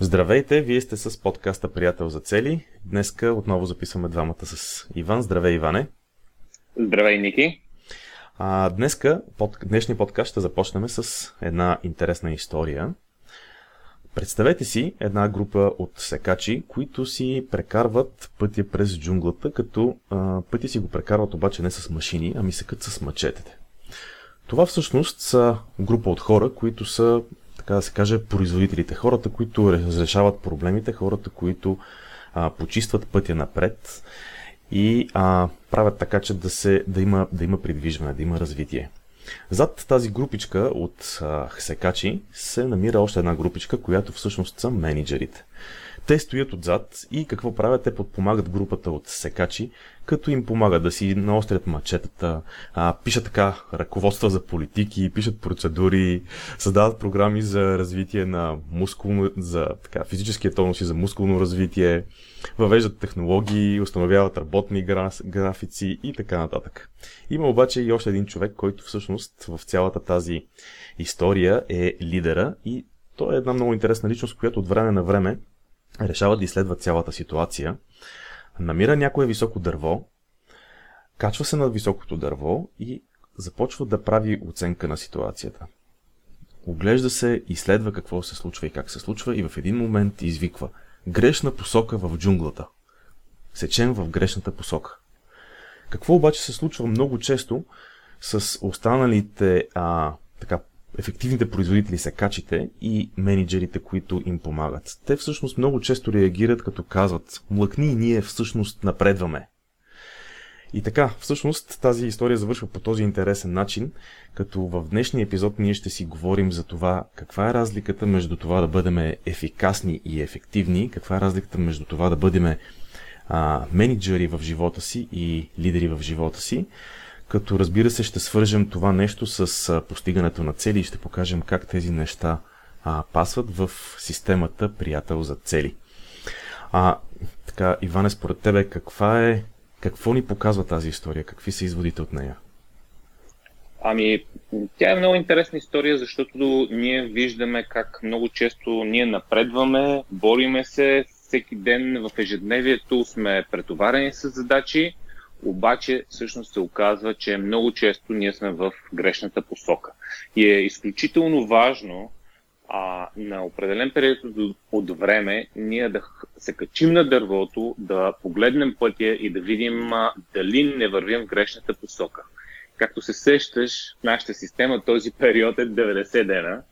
Здравейте, вие сте с подкаста Приятел за цели. Днеска отново записваме двамата с Иван. Здравей, Иване. Здравей, Ники. Днешния подкаст ще започнем с една интересна история. Представете си една група от секачи, които си прекарват пътя през джунглата, като пътя си го прекарват обаче не с машини, ами секат с мачетите. Това всъщност са група от хора, които са, така да се каже, производителите. Хората, които разрешават проблемите, хората, които почистват пътя напред и правят така, че да има придвижване, да има развитие. Зад тази групичка от секачи се намира още една групичка, която всъщност са мениджърите. Те стоят отзад и какво правят? Те подпомагат групата от секачи, като им помагат да си наострят мачетата, пишат така ръководства за политики, пишат процедури, създават програми за развитие на физическия тонус и за мускулно развитие, въвеждат технологии, установяват работни графици и така нататък. Има обаче и още един човек, който всъщност в цялата тази история е лидера и той е една много интересна личност, която от време на време решава да изследва цялата ситуация, намира някое високо дърво, качва се на високото дърво и започва да прави оценка на ситуацията. Оглежда се, изследва какво се случва и как се случва и в един момент извиква: грешна посока в джунглата. Сечем в грешната посока. Какво обаче се случва много често с останалите ефективните производители, секачите и мениджърите, които им помагат? Те всъщност много често реагират като казват: млъкни, ние всъщност напредваме. И така, всъщност тази история завършва по този интересен начин, като в днешния епизод ние ще си говорим за това каква е разликата между това да бъдем ефикасни и ефективни, каква е разликата между това да бъдем мениджъри в живота си и лидери в живота си, като разбира се ще свържем това нещо с постигането на цели и ще покажем как тези неща пасват в системата Приятел за цели. Така, Иване, според тебе какво ни показва тази история? Какви са изводите от нея? Тя е много интересна история, защото ние виждаме как много често ние напредваме, бориме се, всеки ден в ежедневието сме претоварени с задачи, обаче всъщност се оказва, че много често ние сме в грешната посока. И е изключително важно на определен период от време ние да се качим на дървото, да погледнем пътя и да видим дали не вървим в грешната посока. Както се сещаш, в нашата система този период е 90 дена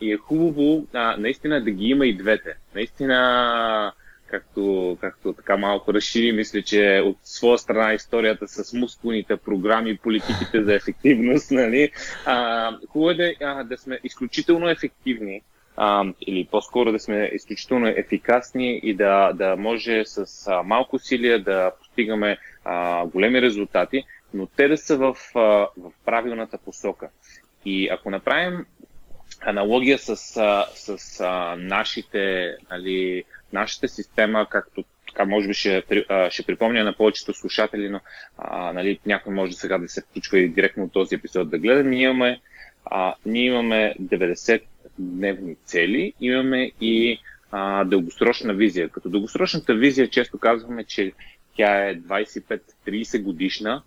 и е хубаво наистина да ги има и двете. Наистина, както така малко разшири, мисля, че от своя страна историята с мускулните програми, политиките за ефективност, нали? Хубаво е да сме изключително ефективни, или по-скоро да сме изключително ефикасни и да може с малко усилие да постигаме големи резултати, но те да са в правилната посока. И ако направим аналогия с нашите, нали, нашата система, както така може би ще припомня на повечето слушатели, но нали, някой може сега да се включва и директно от този епизод да гледа. Ние имаме 90-дневни цели, имаме и дългосрочна визия. Като дългосрочната визия често казваме, че тя е 25-30 годишна,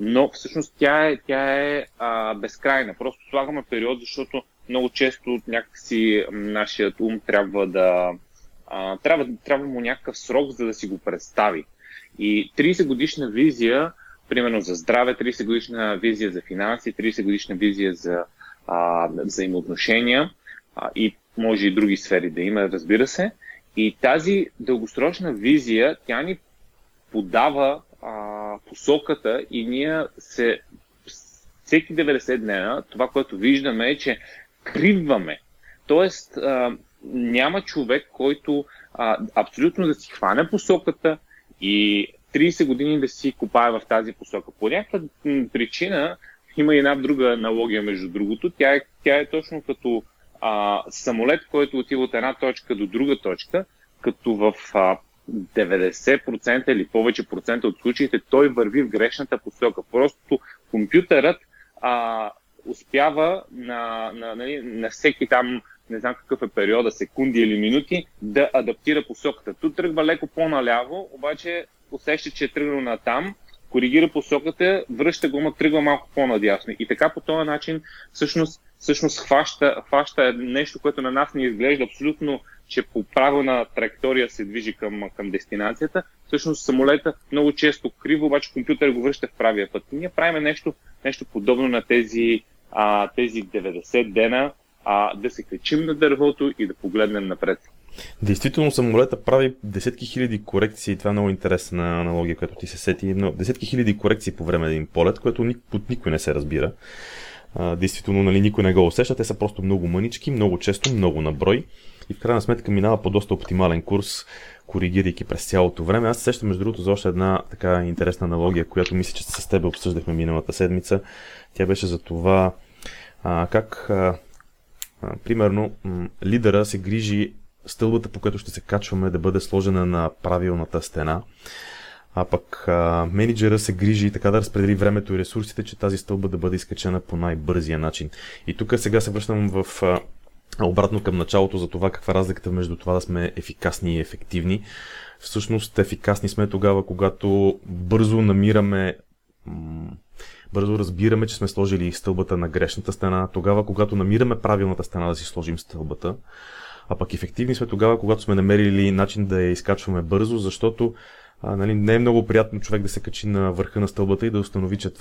но всъщност тя е безкрайна. Просто слагаме период, защото много често някакси нашият ум трябва му някакъв срок, за да си го представи. И 30 годишна визия, примерно за здраве, 30 годишна визия за финанси, 30 годишна визия за взаимоотношения и може и други сфери да има, разбира се. И тази дългосрочна визия, тя ни подава посоката и ние всеки 90 дена, това, което виждаме е, че кривваме. Тоест, няма човек, който абсолютно да си хване посоката и 30 години да си копае в тази посока. По някаква причина има една друга аналогия, между другото. Тя е точно като самолет, който отива от една точка до друга точка, като в 90% или повече процента от случаите той върви в грешната посока. Просто компютърът успява на всеки там не знам какъв е периода, секунди или минути, да адаптира посоката. Тук тръгва леко по-наляво, обаче усеща, че е тръгнал на там, коригира посоката, връща гума, тръгва малко по-надясно. И така по този начин всъщност хваща нещо, което на нас не изглежда абсолютно, че по правилна траектория се движи към дестинацията. Всъщност самолета много често криво, обаче компютър го връща в правия път. И ние правим нещо подобно на тези 90 дена, да се качим на дървото и да погледнем напред. Действително самолета прави десетки хиляди корекции, това е много интересна аналогия, която ти се сети, но десетки хиляди корекции по време на един полет, което под никой не се разбира. Действително, нали, никой не го усеща, те са просто много мънички, много често, много наброй и в крайна сметка минава по доста оптимален курс, коригирайки през цялото време. Аз сещам, между другото, за още една така интересна аналогия, която мисля, че с теб обсъждахме миналата седмица. Тя беше за това как примерно лидера се грижи стълбата, по която ще се качваме, да бъде сложена на правилната стена, а пък менеджера се грижи и така да разпредели времето и ресурсите, че тази стълба да бъде изкачена по най-бързия начин. И тук сега се връщам в обратно към началото за това каква разликата между това да сме ефикасни и ефективни. Всъщност ефикасни сме тогава, когато бързо намираме, бързо разбираме, че сме сложили стълбата на грешната стена, тогава когато намираме правилната стена да си сложим стълбата, а пък ефективни сме тогава, когато сме намерили начин да я изкачваме бързо, защото нали, не е много приятно човек да се качи на върха на стълбата и да установи, че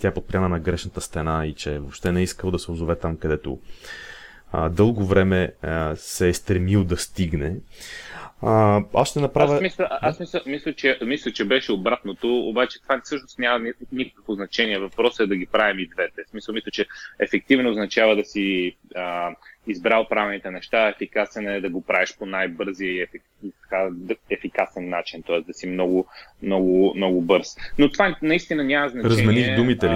тя е подпряна на грешната стена и че въобще не е искал да се озове там, където дълго време се е стремил да стигне. Аз ще направя... Мисля, че беше обратното, обаче това всъщност няма никакво значение. Въпросът е да ги правим и двете. Мисля, че ефективно означава да си избрал правилните неща, ефикасен е да го правиш по най-бързия и ефикасен начин, т.е. да си много, много, много бърз. Но това наистина няма значение. Размених думите ли?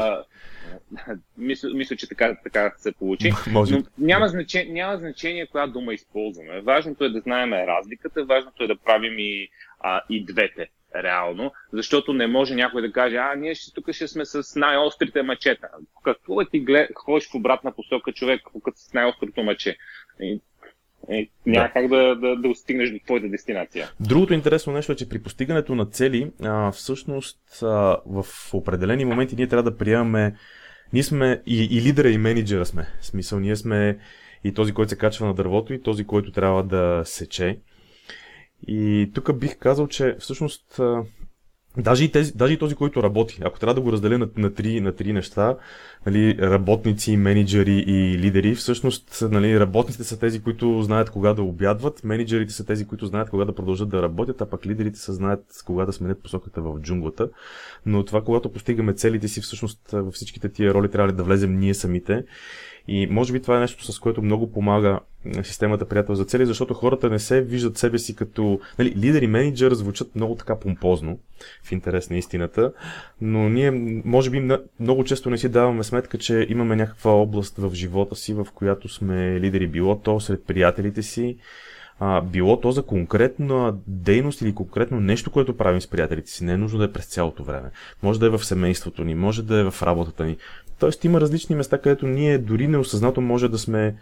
Мисля, че така се получи. Но няма значение коя дума използваме. Важното е да знаем разликата, важното е да правим и двете реално, защото не може някой да каже, ние тук ще сме с най-острите мачета. Какво е ти ходиш в обратна посока човек, като с най-острото маче? Няма как да достигнеш до твоята дестинация. Другото интересно нещо е, че при постигането на цели, всъщност в определени моменти ние трябва да приемаме. Ние сме и лидера, и менеджера сме. В смисъл, ние сме и този, който се качва на дървото, и този, който трябва да сече. И тук бих казал, че всъщност даже и този, който работи, ако трябва да го разделя на три неща, нали, работници, менеджери и лидери, всъщност нали, работниците са тези, които знаят кога да обядват, менеджерите са тези, които знаят кога да продължат да работят, а пък лидерите са знаят кога да сменят посоката в джунглата. Но това, когато постигаме целите си, всъщност във всичките тия роли трябва да влезем ние самите. И може би това е нещо, с което много помага системата Приятел за цели, защото хората не се виждат себе си като... Нали, лидер и менеджер звучат много така помпозно, в интерес на истината, но ние може би много често не си даваме сметка, че имаме някаква област в живота си, в която сме лидери, било то сред приятелите си, било то за конкретна дейност или конкретно нещо, което правим с приятелите си. Не е нужно да е през цялото време. Може да е в семейството ни, може да е в работата ни. Тоест има различни места, където ние дори неосъзнато може да сме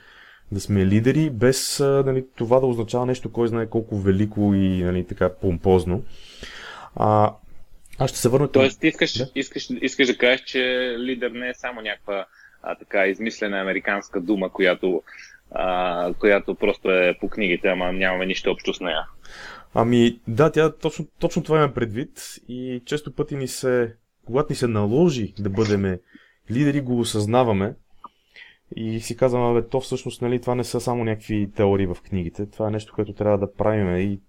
лидери, без нали, това да означава нещо, кой знае колко велико и нали, така помпозно. Аз ще се върна... Тоест искаш да кажеш, че лидер не е само някаква така измислена американска дума, която просто е по книгите, ама нямаме нищо общо с нея. Ами да, тя точно това има предвид и често пъти когато ни се наложи да бъдем лидери, го осъзнаваме и си казваме, то всъщност нали, това не са само някакви теории в книгите, това е нещо, което трябва да правим и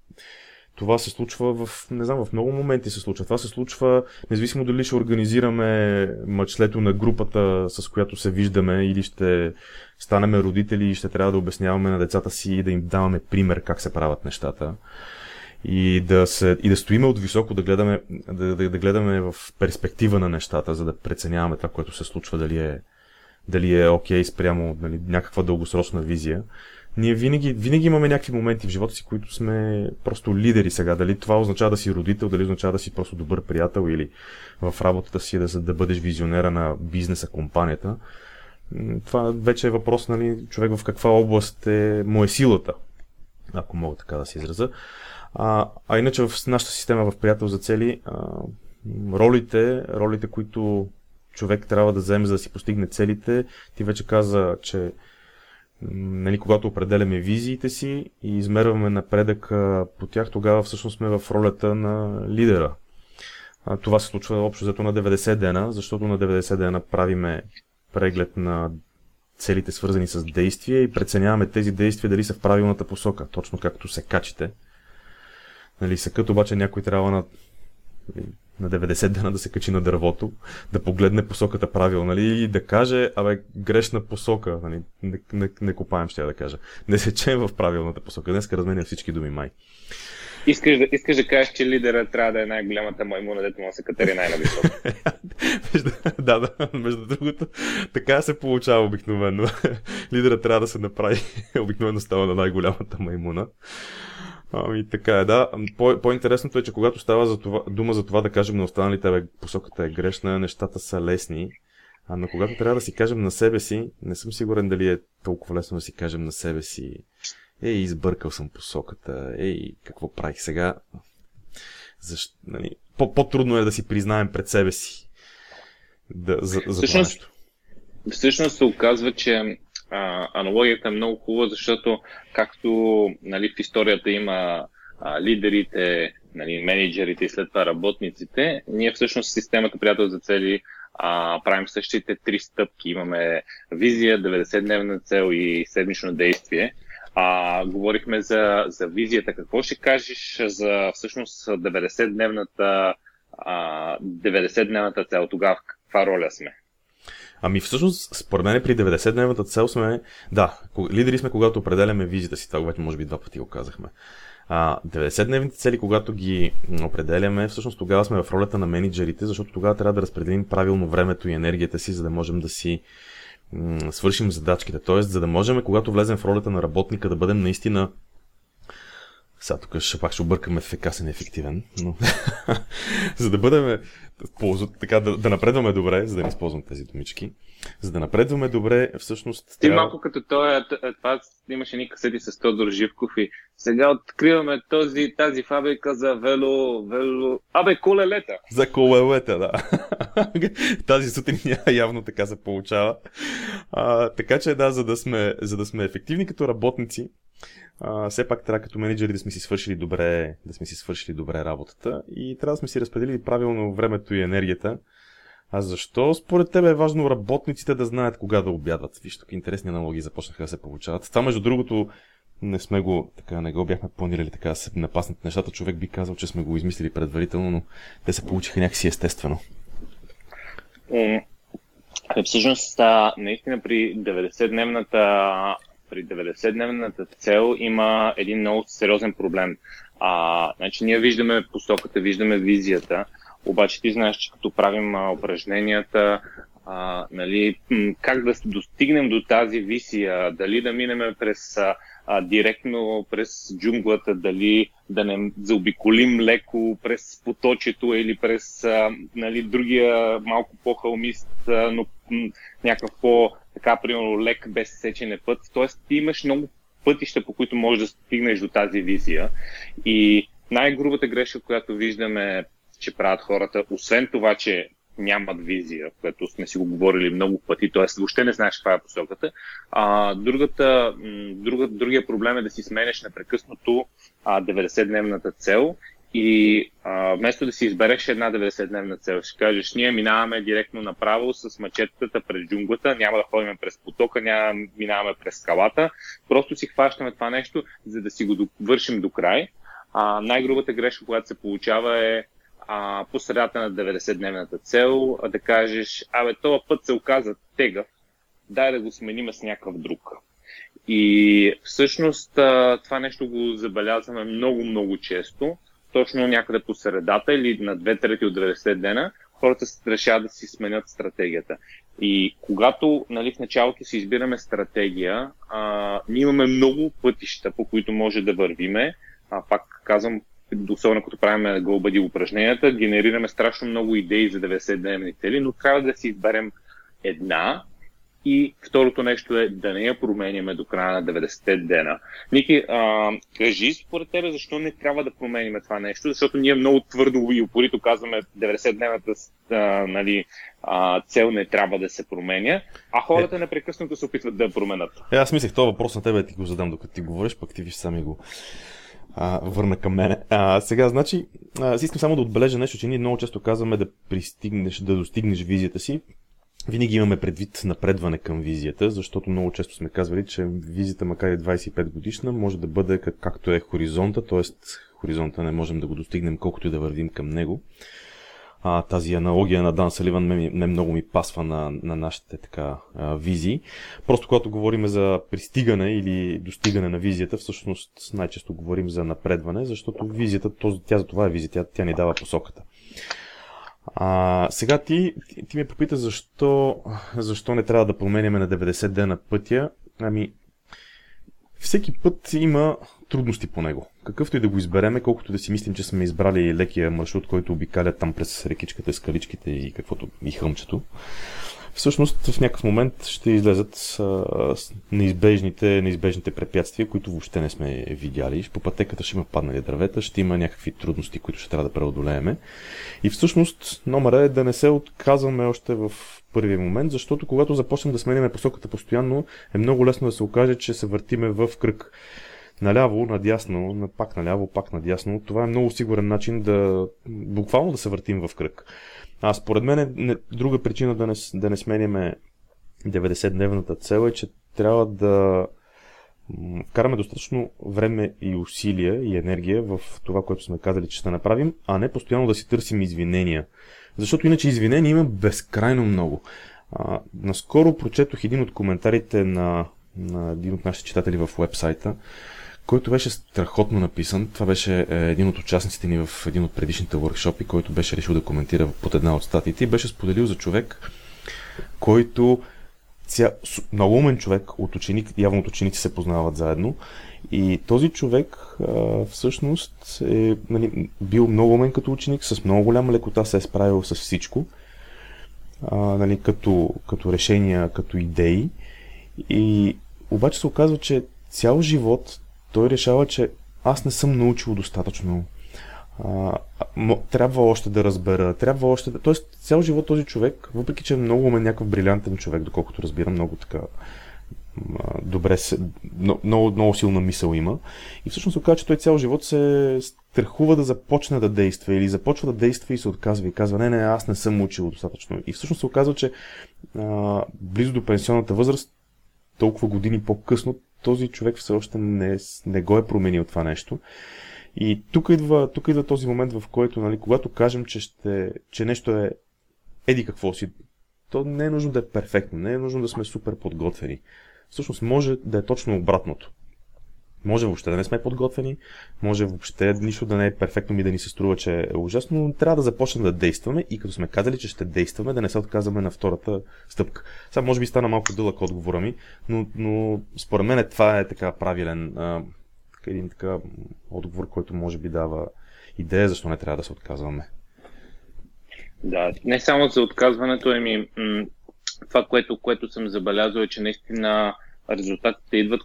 това се случва в много моменти се случва. Това се случва, независимо дали ще организираме мачлето на групата, с която се виждаме, или ще станем родители и ще трябва да обясняваме на децата си и да им даваме пример как се правят нещата. И да стоиме от високо, да гледаме в перспектива на нещата, за да преценяваме това, което се случва, дали е окей спрямо нали, някаква дългосрочна визия. Ние винаги имаме някакви моменти в живота си, които сме просто лидери сега. Дали това означава да си родител, дали означава да си просто добър приятел или в работата си да бъдеш визионера на бизнеса, компанията. Това вече е въпрос, нали, човек в каква област му е силата, ако мога така да се изразя. А иначе в нашата система в Приятел за цели, ролите, които човек трябва да вземе, за да си постигне целите, ти вече каза, че нали, когато определяме визиите си и измерваме напредък по тях, тогава всъщност сме в ролята на лидера. Това се случва общо взето на 90 дена, защото на 90 дена правиме преглед на целите, свързани с действия, и преценяваме тези действия дали са в правилната посока, точно както се качите. Нали, съкът обаче някой трябва на 90 дена да се качи на дървото, да погледне посоката правилно, нали, и да каже, грешна посока, нали, не копаем, ще я да кажа. Не сечем в правилната посока. Днеска разменям всички думи, май. Искаш да кажеш, че лидерът трябва да е най-голямата маймуна, дето му се катери най-нависоко. Между другото, така се получава обикновено. Лидерът трябва да се направи, обикновено става на най-голямата маймуна. Така е, да. По-интересното е, че когато става дума за това да кажем на останалите, посоката е грешна, нещата са лесни, но когато трябва да си кажем на себе си, не съм сигурен дали е толкова лесно да си кажем на себе си: ей, избъркал съм посоката, ей, какво правих сега? Защо, нали, по-трудно е да си признаем пред себе си за това нещо. Всъщност се оказва, че аналогията е много хубава, защото както, нали, в историята има лидерите, нали, менеджерите и след това работниците, ние всъщност системата Приятел за цели правим същите три стъпки. Имаме визия, 90-дневна цел и седмично действие. Говорихме за визията, какво ще кажеш за всъщност 90-дневната цел, тогава каква роля сме? Всъщност, според мен при 90-дневната цел сме, лидери сме, когато определяме визията си, това може би два пъти го казахме. 90-дневните цели, когато ги определяме, всъщност тогава сме в ролята на менеджерите, защото тогава трябва да разпределим правилно времето и енергията си, за да можем да си свършим задачките, т.е. за да можем, когато влезем в ролята на работника, да бъдем наистина... Сега тук ще объркаме ефикасен и ефективен, но за да бъдем така, да напредваме добре, за да не използвам тези думички, за да напредваме добре, всъщност... Ти малко като това имаше ни касети с Тодор Живков и сега откриваме тази фабрика за вело... колелета! За колелета, да. Тази сутрин явно така се получава. Така че да, за да сме ефективни като работници, все пак трябва като менеджери да сме си свършили добре работата и трябва да сме си разпределили правилно времето и енергията. А защо според тебе е важно работниците да знаят кога да обядват? Виж, тук интересни аналогии започнаха да се получават. Това, между другото, не го бяхме планирали така да се напаснат нещата. Човек би казал, че сме го измислили предварително, но те се получиха някакси естествено. Всъщност, наистина при 90-дневната цел има един много сериозен проблем. Ние виждаме посоката, виждаме визията, обаче ти знаеш, че като правим упражненията, нали, как да достигнем до тази визия, дали да минем през директно през джунглата, дали да не заобиколим леко през поточето или през нали, другия малко по-хълмист, но някакъв по-така, примерно, лек, без сечене път. Тоест, ти имаш много пътища, по които можеш да стигнеш до тази визия. И най-грубата грешка, която виждаме, че правят хората, освен това, че нямат визия, което сме си го говорили много пъти, т.е. въобще не знаеш каква е посоката. Другия проблем е да си сменеш непрекъснато 90-дневната цел и вместо да си избереш една 90-дневна цел, ще кажеш: ние минаваме директно направо с мачетата през джунглата, няма да ходим през потока, няма да минаваме през скалата, просто си хващаме това нещо, за да си го довършим до край. Най-грубата грешка, която се получава, е по средата на 90-дневната цел да кажеш: този път се оказа тегъв, дай да го сменим с някакъв друг. И всъщност това нещо го забелязваме много-много често, точно някъде по средата или на 2/3 от 90 дена хората се решават да си сменят стратегията. И когато, нали, в началото си избираме стратегия, ние имаме много пътища, по които може да вървиме. Пак казвам, особено като правим гълбади упражненията, генерираме страшно много идеи за 90-дневни цели, но трябва да си изберем една И второто нещо е да не я променяме до края на 90-те дена. Ники, кажи според тебе, защо не трябва да променим това нещо, защото ние много твърдо и упорито казваме 90-дневната нали, цел не трябва да се променя, а хората непрекъснато се опитват да я променят. Аз мислех, този въпрос на тебе ти го задам, докато ти говориш, пък ти виж сами го. Върна към мене. Сега, значи, искам само да отбележа нещо, че ние много често казваме да пристигнеш, да достигнеш визията си. Винаги имаме предвид напредване към визията, защото много често сме казвали, че визията, макар и 25 годишна, може да бъде както е хоризонта, т.е. хоризонта не можем да го достигнем колкото и да вървим към него. Тази аналогия на Дан Саливан не много ми пасва на нашите така визии. Просто когато говорим за пристигане или достигане на визията, всъщност най-често говорим за напредване, защото визията, тя за това е визия, тя ни дава посоката. Сега ти ме попита защо не трябва да променяме на 90 дена пътя. Ами, всеки път има трудности по него. Какъвто и да го избереме, колкото да си мислим, че сме избрали лекия маршрут, който обикаля там през рекичката, скаличките и каквото и хъмчето, всъщност в някакъв момент ще излезат с неизбежните препятствия, които въобще не сме видяли. По пътеката ще има паднали дървета, ще има някакви трудности, които ще трябва да преодолеем. И всъщност номера е да не се отказваме още в първия момент, защото когато започнем да сменяме посоката постоянно, е много лесно да се окаже, че се въртиме в кръг. Наляво, надясно, пак наляво, пак надясно. Това е много сигурен начин да буквално да се въртим в кръг. Според мен друга причина да не сменяме 90-дневната цел е, че трябва да вкараме достатъчно време и усилия и енергия в това, което сме казали, че ще направим, а не постоянно да си търсим извинения. Защото иначе извинения има безкрайно много. Наскоро прочетох един от коментарите на един от нашите читатели в уебсайта, който беше страхотно написан. Това беше един от участниците ни в един от предишните workshop-и, който беше решил да коментира под една от статиите и беше споделил за човек, който много умен човек от ученик, явно от ученици се познават заедно и този човек всъщност е бил много умен като ученик, с много голяма лекота се е справил с всичко, като решения, като идеи. И обаче се оказва, че цял живот той решава, че аз не съм научил достатъчно. Трябва още да разбера, Тоест цял живот този човек, въпреки че е много умен, някакъв брилянтен човек, доколкото разбирам, много така добре, много силна мисъл има. И всъщност се оказва, че той цял живот се страхува да започне да действа или започва да действа и се отказва и казва не, аз не съм учил достатъчно. И всъщност се оказва, че близо до пенсионната възраст, толкова години по-късно, този човек все още не го е променил това нещо. И тук идва този момент, в който, когато кажем, че нещо е еди какво си, то не е нужно да е перфектно, не е нужно да сме супер подготвени. Всъщност може да е точно обратното. Може въобще да не сме подготвени, може въобще нищо да не е перфектно и да ни се струва, че е ужасно, но трябва да започнем да действаме и като сме казали, че ще действаме, да не се отказваме на втората стъпка. Сега може би стана малко дълъг отговора ми, но според мен това е така правилен един така отговор, който може би дава идея, защо не трябва да се отказваме. Да, не само за отказването, това, което съм забелязал е, че наистина резултатите идват,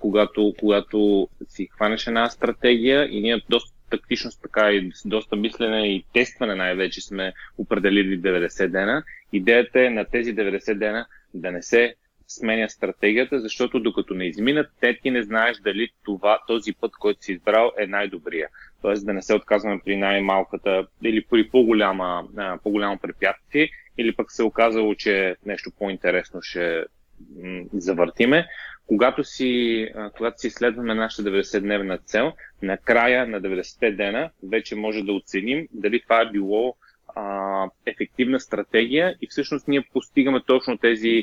когато си хванеш една стратегия и ние доста тактичност, така и доста мислене и тестване най-вече сме определили 90 дена. Идеята е на тези 90 дена да не се сменя стратегията, защото докато не изминат, ти не знаеш дали този път, който си избрал, е най-добрия. Тоест да не се отказваме при най-малката или при по-голямо препятствие или пък се оказало, че нещо по-интересно ще завъртиме. Когато си изследваме нашата 90-дневна цел, накрая на 90-те дена вече може да оценим дали това е било ефективна стратегия и всъщност ние постигаме точно тези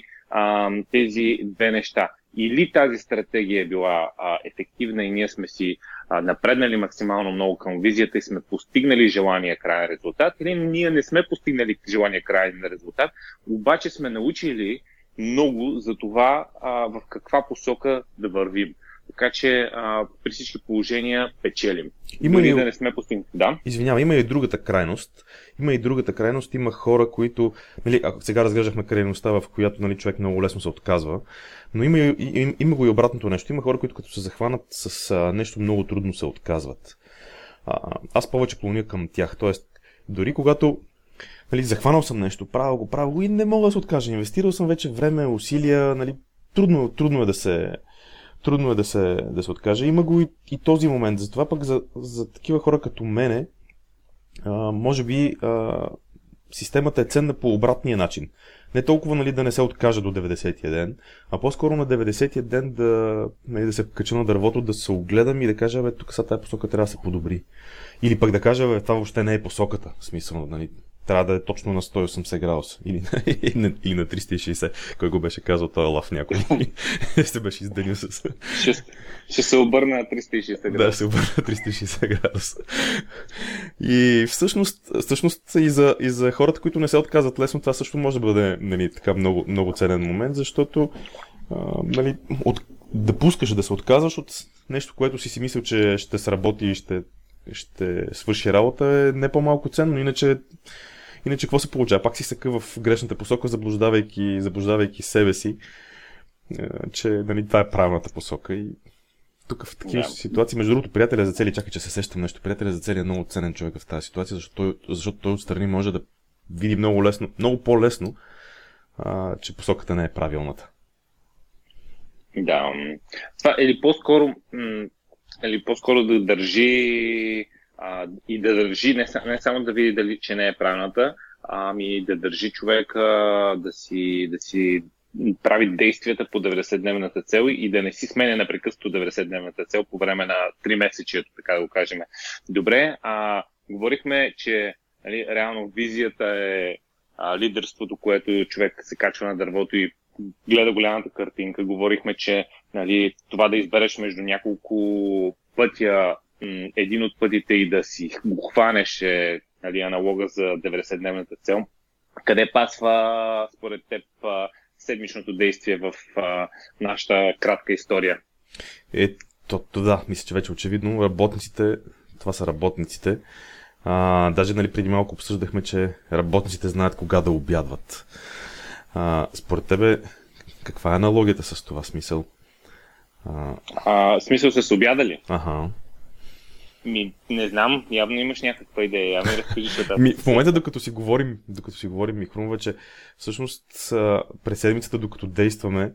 две неща. Или тази стратегия е била ефективна и ние сме си напреднали максимално много към визията и сме постигнали желания крайен резултат, или ние не сме постигнали желания крайен резултат, обаче сме научили много за това в каква посока да вървим. Така че при всички положения печелим. Има дори и... да не сме постигнали. Да? Извинявам, има и другата крайност. Има хора, които... Нали, сега разглеждахме крайността, в която нали, човек много лесно се отказва. Но има го и обратното нещо. Има хора, които като се захванат с нещо много трудно се отказват. Аз повече клоня към тях. Тоест, дори когато нали, захванал съм нещо, правил го и не мога да се откажа. Инвестирал съм вече време, усилия. Нали, трудно е да се откаже. Има го и този момент. Затова пък за такива хора като мене, може би системата е ценна по обратния начин. Не толкова нали, да не се откажа до 90-я ден, а по-скоро на 90-я ден да се кача на дървото, да се огледам и да кажа, бе, тук сега тая посока трябва да се подобри. Или пък да кажа, бе, това въобще не е посоката. В смисъл, нали, трябва да е точно на 180 градуса. Или на 360. Кой го беше казал, той е лав някой. Се беше изделил с... Ще се обърна на 360 градуса. Да, се обърна на 360 градуса. И всъщност и за хората, които не се отказват лесно, това също може да бъде нали, така много, много ценен момент, защото нали, да пускаш да се отказваш от нещо, което си мислил, че ще сработи и ще свърши работа, е не по-малко ценно, иначе какво се получава? Пак си съка в грешната посока, заблуждавайки себе си, че нали, това е правилната посока. И тук в такива ситуации, между другото, приятеля за цели, чакай, че се сещам нещо, приятеля за цели е много ценен човек в тази ситуация, защото той отстрани може да види много по-лесно, че посоката не е правилната. Да. Това, или по-скоро... да държи и да държи, не само да види дали, че не е правилната, ами да държи човека да си прави действията по 90-дневната цел и да не си сменя непрекъснато 90-дневната цел по време на 3 месечието, така да го кажем. Добре, говорихме, че нали, реално визията е лидерството, което човек се качва на дървото и гледа голямата картинка. Говорихме, че нали, това да избереш между няколко пътя, един от пътите и да си го хванеш нали, аналога за 90-дневната цел. Къде пасва според теб седмичното действие в нашата кратка история? Да, мисля, че вече очевидно работниците, това са работниците. Даже нали, преди малко обсъждахме, че работниците знаят кога да обядват. Според тебе, каква е аналогията с това смисъл? Смисъл с обяда ли? Ага. Не знам, явно имаш някаква идея. В момента, докато си говорим, ми хрумва, че всъщност през седмицата, докато действаме,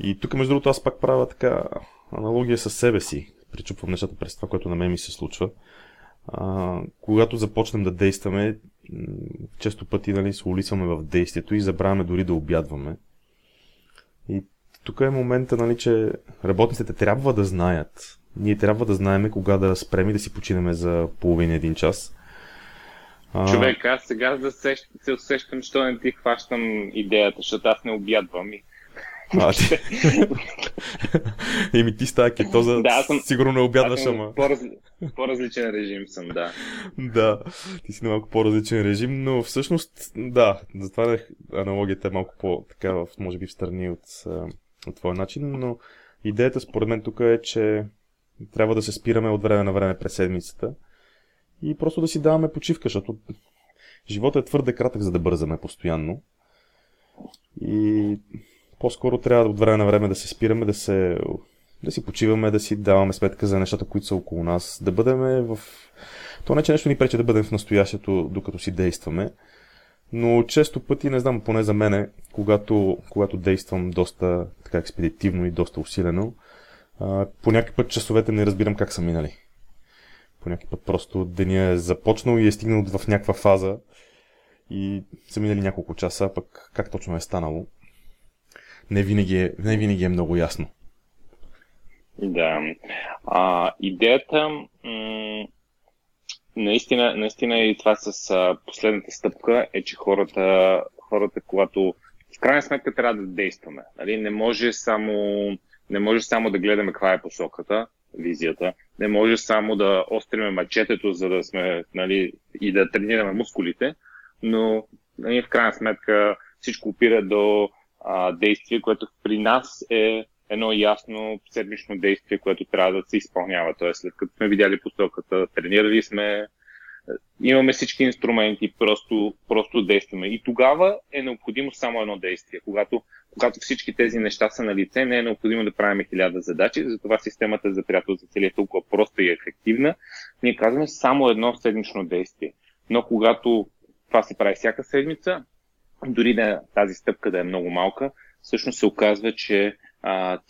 и тук, между другото, аз пак правя така аналогия със себе си. Причупвам нещата през това, което на мен ми се случва. Когато започнем да действаме, често пъти нали, се улисваме в действието и забравяме дори да обядваме. И тук е момента, нали, че работниците трябва да знаят. Ние трябва да знаем кога да спрем и да си починем за половин-един час. Човек, аз сега се усещам, що не ти хващам идеята, защото аз не обядвам и... Еми ти става кетоза, сигурно не обядваш, ама... По-различен режим съм, да. Да, ти си на малко по-различен режим, но всъщност, да, затова аналогията е малко по-така, може би, в страни от твоя начин, но идеята според мен тук е, че трябва да се спираме от време на време през седмицата и просто да си даваме почивка, защото животът е твърде кратък, за да бързаме постоянно. И... по-скоро трябва от време на време да се спираме, да си почиваме, да си даваме сметка за нещата, които са около нас, да бъдем в... То не че нещо ни пречи да бъдем в настоящето, докато си действаме, но често пъти, не знам, поне за мене, когато действам доста така експедитивно и доста усилено, по някакъв път часовете не разбирам как са минали. По някакъв път просто деня е започнал и е стигнал в някаква фаза и са минали няколко часа, пък как точно е станало. Не винаги е много ясно. Да. Идеята наистина и това с последната стъпка е, че хората, когато в крайна сметка трябва да действаме. Нали? Не може само да гледаме каква е посоката, визията. Не може само да остриме мачетето, за да сме нали, и да тренираме мускулите, но нали, в крайна сметка всичко опира до действие, което при нас е едно ясно седмично действие, което трябва да се изпълнява. Тоест, след като сме видяли посоката, тренирали сме, имаме всички инструменти, просто действаме. И тогава е необходимо само едно действие. Когато всички тези неща са на лице, не е необходимо да правим 1000 задачи, затова системата за приятел за цели е толкова проста и ефективна. Ние казваме само едно седмично действие. Но когато това се прави всяка седмица, дори да тази стъпка да е много малка, всъщност се оказва, че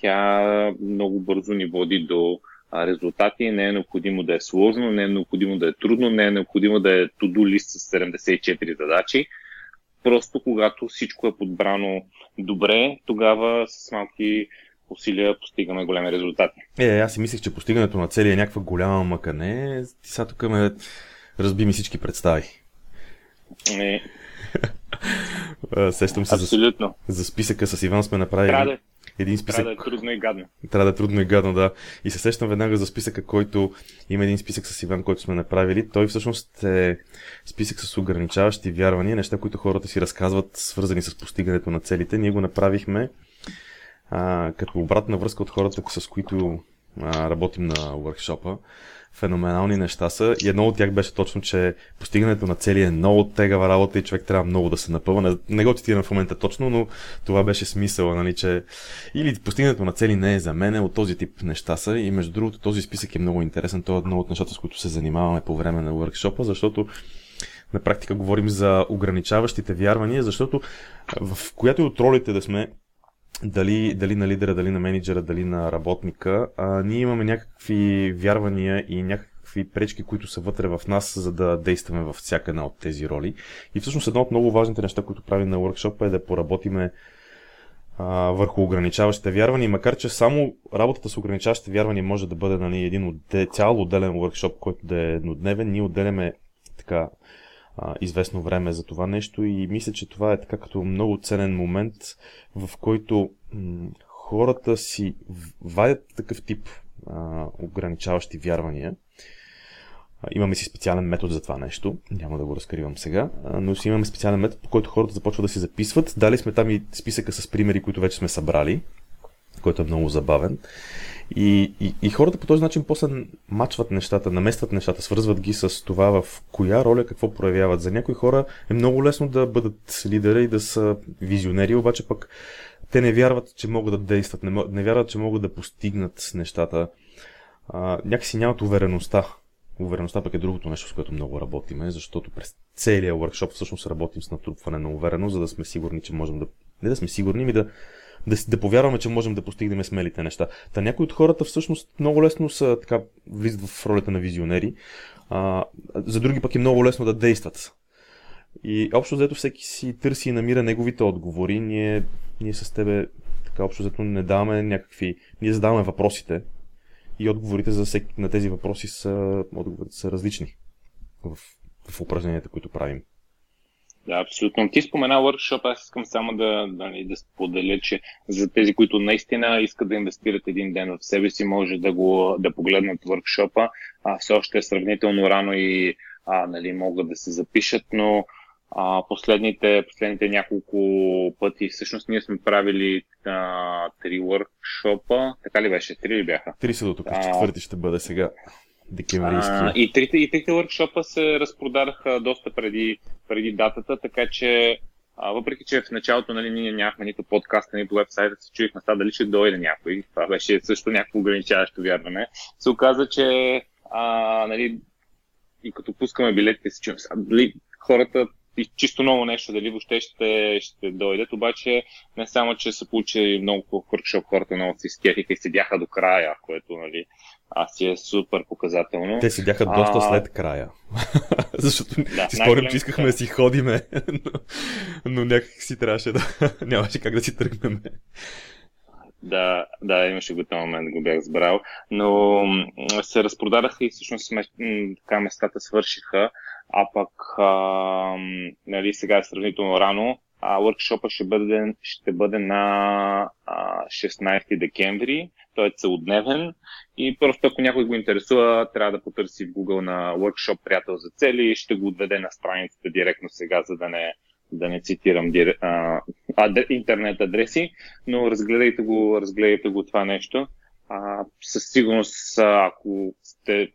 тя много бързо ни води до резултати. Не е необходимо да е сложно, не е необходимо да е трудно, не е необходимо да е to-do лист с 74 задачи. Просто когато всичко е подбрано добре, тогава с малки усилия постигаме големи резултати. Аз си мислех, че постигането на цели е някаква голяма мъка. Не, ти сега тук ме разби ми всички представи. Не. Сещам се за списъка с Иван сме направили. Един списък... Трябва да е трудно и гадно. Трябва да е трудно и гадно, да. И се сещам веднага за списъка, който има един списък с Иван, който сме направили. Той всъщност е списък с ограничаващи вярвания, неща, които хората си разказват, свързани с постигането на целите. Ние го направихме като обратна връзка от хората, с които работим на уъркшопа. Феноменални неща са. И едно от тях беше точно, че постигането на цели е много тегава работа и човек трябва много да се напълва. Не го цитирам в момента точно, но това беше смисъла, нали, че или постигането на цели не е за мен, от този тип неща са. И между другото, този списък е много интересен. Това е едно от нещата, с които се занимаваме по време на уъркшопа, защото на практика говорим за ограничаващите вярвания, защото в която и от ролите да сме, дали на лидера, дали на менеджера, дали на работника, ние имаме някакви вярвания и някакви пречки, които са вътре в нас, за да действаме във всяка една от тези роли. И всъщност едно от много важните неща, които правим на уъркшопа, е да поработиме върху ограничаващите вярвания, макар че само работата с ограничаващите вярвания може да бъде, нали, един цял отделен уъркшоп, който да е еднодневен. Ние отделяме така известно време за това нещо и мисля, че това е така като много ценен момент, в който хората си вадят такъв тип ограничаващи вярвания. Имаме си специален метод за това нещо, няма да го разкривам сега, но си имаме специален метод, по който хората започват да си записват. Дали сме там и списъка с примери, които вече сме събрали, който е много забавен. И хората по този начин после мачват нещата, наместват нещата, свързват ги с това в коя роля какво проявяват. За някои хора е много лесно да бъдат лидери и да са визионери, обаче пък те не вярват, че могат да действат, не вярват, че могат да постигнат нещата. Някакси нямат увереността. Увереността пък е другото нещо, с което много работиме, защото през целия уъркшоп всъщност работим с натрупване на увереност, за да сме сигурни, че можем да... Не да сме сигурни, ми да повярваме, че можем да постигнем смелите неща. Та някои от хората всъщност много лесно са така, влизат в ролята на визионери, за други пък е много лесно да действат. И общо взето всеки си търси и намира неговите отговори. Ние с тебе така общо взето не даваме някакви... Ние задаваме въпросите и отговорите на тези въпроси са различни в упражненията, които правим. Да, абсолютно. Ти спомена workshop, аз искам само да споделя, че за тези, които наистина искат да инвестират един ден в себе си, може да погледнат workshop-а. Все още е сравнително рано и могат да се запишат, но последните няколко пъти всъщност ние сме правили 3 workshop-а. Така ли беше? 3 ли бяха? 3 са до тук, 4 ще бъде сега. И трите workshop-а се разпродадаха доста преди датата, така че въпреки, че в началото ние нямахме нито подкаста, нито вебсайта, се чуихме сега дали ще дойде някой. Това беше също някакво ограничаващо вярване. Се оказа, че и като пускаме билетите се чуем сега дали хората и чисто ново нещо, дали въобще ще дойдат, обаче не само, че се получи много workshop, хората много се изкефиха и седяха до края, което си е супер показателно. Те седяха доста след края. Защото си спорим, че искахме да си ходиме, но някак си трябваше нямаше как да си тръгнем. Да, имаше готов момент, го бях разбрал. Но се разпродадаха и всъщност местата свършиха, а пък сега е сравнително рано. Workshop-а ще бъде на 16 декември, той е целодневен и просто ако някой го интересува, трябва да потърси в Google на workshop приятел за цели и ще го отведе на страницата директно сега, за да не цитирам интернет адреси, но разгледайте го това нещо. Със сигурност, ако сте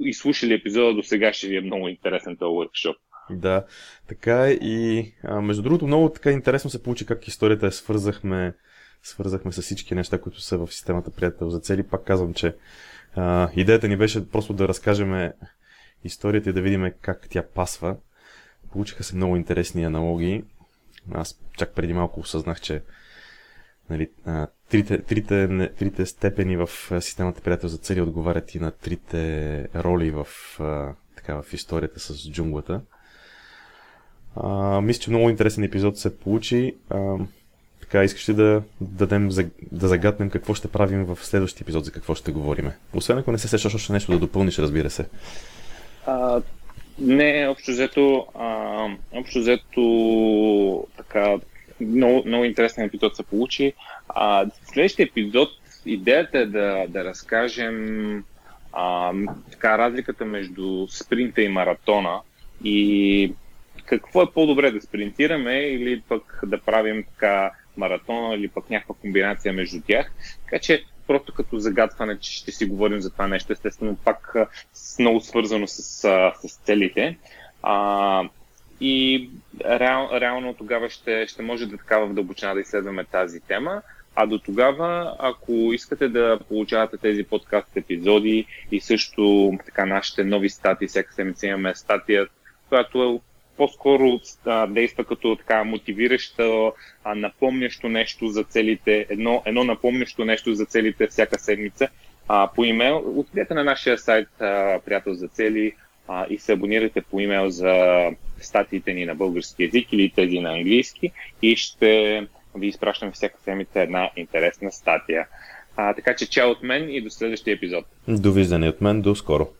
изслушали епизода до сега, ще ви е много интересен този workshop. Да, така е. И между другото, много така интересно се получи как историята я свързахме с всички неща, които са в системата Приятел за цели. Пак казвам, че идеята ни беше просто да разкажем историята и да видим как тя пасва. Получиха се много интересни аналогии. Аз чак преди малко осъзнах, че нали, трите степени в системата Приятел за цели отговарят и на трите роли в историята с джунглата. Мисля, че много интересен епизод се получи. Така, искаш ли да загатнем какво ще правим в следващия епизод, за какво ще говорим? Освен ако не се сещаш още нещо да допълниш, разбира се. Не, общо взето така, много интересен епизод се получи. В следващия епизод идеята е да разкажем така, разликата между спринта и маратона и какво е по-добре да спринтираме или пък да правим така маратона или пък някаква комбинация между тях. Така че просто като загатване, че ще си говорим за това нещо, естествено пак много свързано с целите. И реално тогава ще може да така в дълбочина да изследваме тази тема. А до тогава, ако искате да получавате тези подкаст епизоди и също така нашите нови статии, всяка седмица имаме статия, която е по-скоро действа като така мотивиращо, напомнящо нещо за целите, едно напомнящо нещо за целите всяка седмица по имейл. Отидете на нашия сайт Приятел за цели и се абонирайте по имейл за статиите ни на български език или тези на английски и ще ви изпращам всяка седмица една интересна статия. Така че чао от мен и до следващия епизод. Довиждане от мен, до скоро.